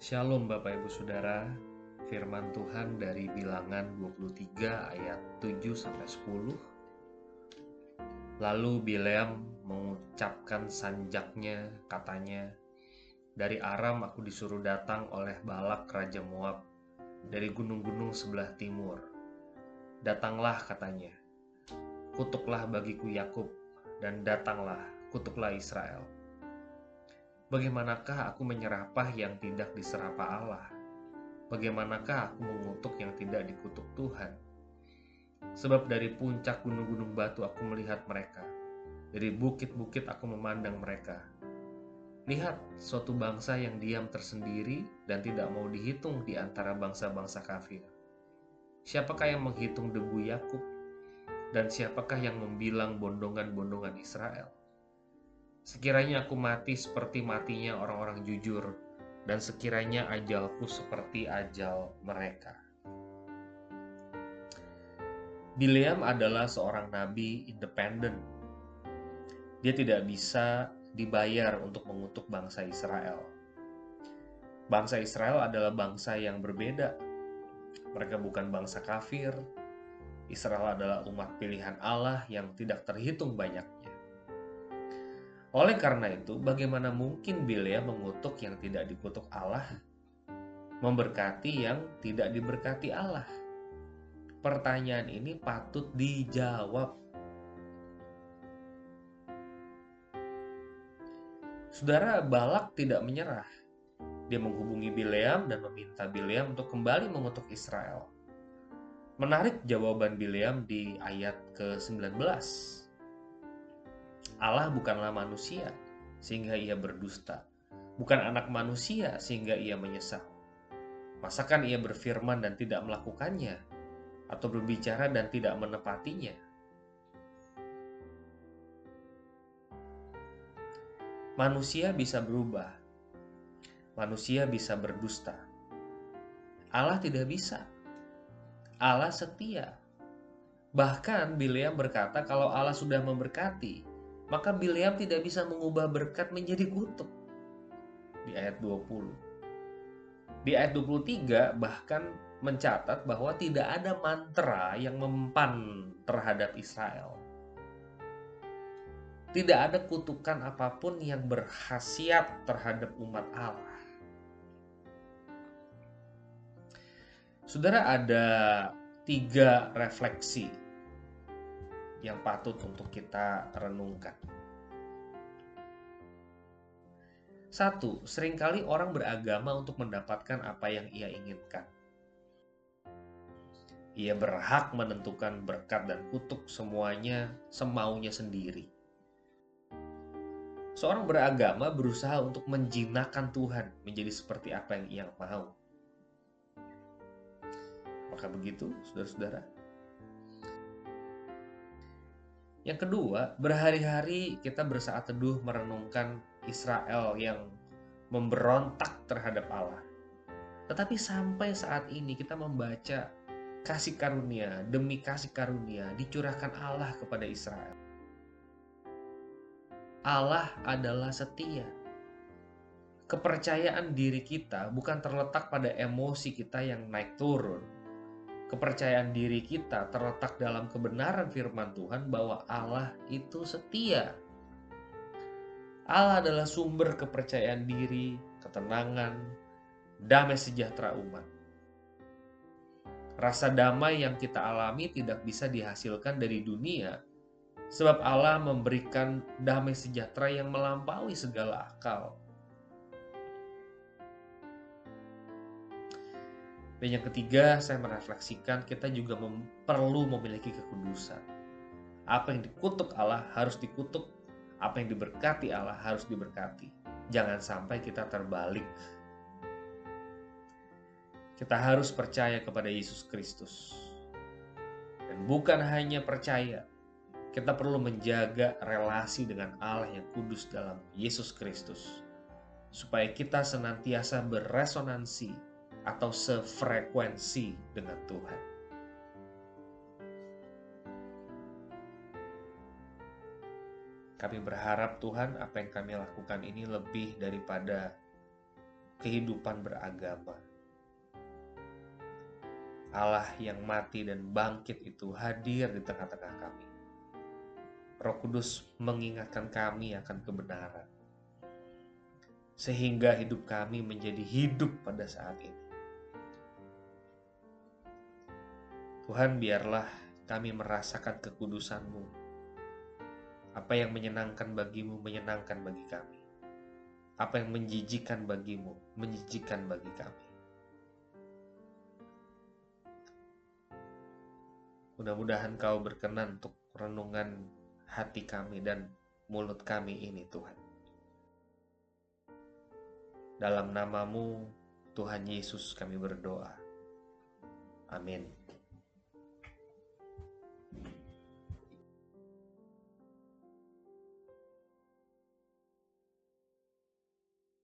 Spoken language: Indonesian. Shalom Bapak Ibu Saudara, firman Tuhan dari Bilangan 23 ayat 7-10. Lalu Bileam mengucapkan sanjaknya, katanya, "Dari Aram aku disuruh datang oleh Balak Raja Moab, dari gunung-gunung sebelah timur. Datanglah," katanya, "kutuklah bagiku Yakub, dan datanglah, kutuklah Israel. Bagaimanakah aku menyerapah yang tidak diserapah Allah? Bagaimanakah aku mengutuk yang tidak dikutuk Tuhan? Sebab dari puncak gunung-gunung batu aku melihat mereka, dari bukit-bukit aku memandang mereka. Lihat, suatu bangsa yang diam tersendiri dan tidak mau dihitung di antara bangsa-bangsa kafir. Siapakah yang menghitung debu Yakub, dan siapakah yang membilang bondongan-bondongan Israel? Sekiranya aku mati seperti matinya orang-orang jujur, dan sekiranya ajalku seperti ajal mereka." Bileam adalah seorang nabi independen. Dia tidak bisa dibayar untuk mengutuk bangsa Israel. Bangsa Israel adalah bangsa yang berbeda. Mereka bukan bangsa kafir. Israel adalah umat pilihan Allah yang tidak terhitung banyaknya. Oleh karena itu, bagaimana mungkin Bileam mengutuk yang tidak dikutuk Allah, memberkati yang tidak diberkati Allah? Pertanyaan ini patut dijawab. Saudara, Balak tidak menyerah. Dia menghubungi Bileam dan meminta Bileam untuk kembali mengutuk Israel. Menarik jawaban Bileam di ayat ke-19. Allah bukanlah manusia, sehingga ia berdusta. Bukan anak manusia, sehingga ia menyesal. Masakan ia berfirman dan tidak melakukannya, atau berbicara dan tidak menepatinya? Manusia bisa berubah. Manusia bisa berdusta. Allah tidak bisa. Allah setia. Bahkan Bileam berkata kalau Allah sudah memberkati, maka Bileam tidak bisa mengubah berkat menjadi kutuk. Di ayat 20. Di ayat 23 bahkan mencatat bahwa tidak ada mantra yang mempan terhadap Israel. Tidak ada kutukan apapun yang berkhasiat terhadap umat Allah. Saudara, ada 3 refleksi yang patut untuk kita renungkan. 1. Seringkali orang beragama untuk mendapatkan apa yang ia inginkan. Ia berhak menentukan berkat dan kutuk semuanya semaunya sendiri. Seorang beragama berusaha untuk menjinakkan Tuhan menjadi seperti apa yang ia mau. Maka begitu, saudara-saudara. Yang kedua, berhari-hari kita bersaat teduh merenungkan Israel yang memberontak terhadap Allah. Tetapi sampai saat ini kita membaca kasih karunia demi kasih karunia dicurahkan Allah kepada Israel. Allah adalah setia. Kepercayaan diri kita bukan terletak pada emosi kita yang naik turun. Kepercayaan diri kita terletak dalam kebenaran firman Tuhan bahwa Allah itu setia. Allah adalah sumber kepercayaan diri, ketenangan, damai sejahtera umat. Rasa damai yang kita alami tidak bisa dihasilkan dari dunia, sebab Allah memberikan damai sejahtera yang melampaui segala akal. Dan yang ketiga, saya merefleksikan kita juga perlu memiliki kekudusan. Apa yang dikutuk Allah harus dikutuk, apa yang diberkati Allah harus diberkati. Jangan sampai kita terbalik. Kita harus percaya kepada Yesus Kristus. Dan bukan hanya percaya, kita perlu menjaga relasi dengan Allah yang kudus dalam Yesus Kristus. Supaya kita senantiasa beresonansi atau sefrekuensi dengan Tuhan. Kami berharap Tuhan apa yang kami lakukan ini lebih daripada kehidupan beragama. Allah yang mati dan bangkit itu hadir di tengah-tengah kami. Roh Kudus mengingatkan kami akan kebenaran, sehingga hidup kami menjadi hidup pada saat ini. Tuhan, biarlah kami merasakan kekudusan-Mu. Apa yang menyenangkan bagimu, menyenangkan bagi kami. Apa yang menjijikkan bagimu, menjijikkan bagi kami. Mudah-mudahan Kau berkenan untuk renungan hati kami dan mulut kami ini, Tuhan. Dalam nama-Mu, Tuhan Yesus, kami berdoa. Amin.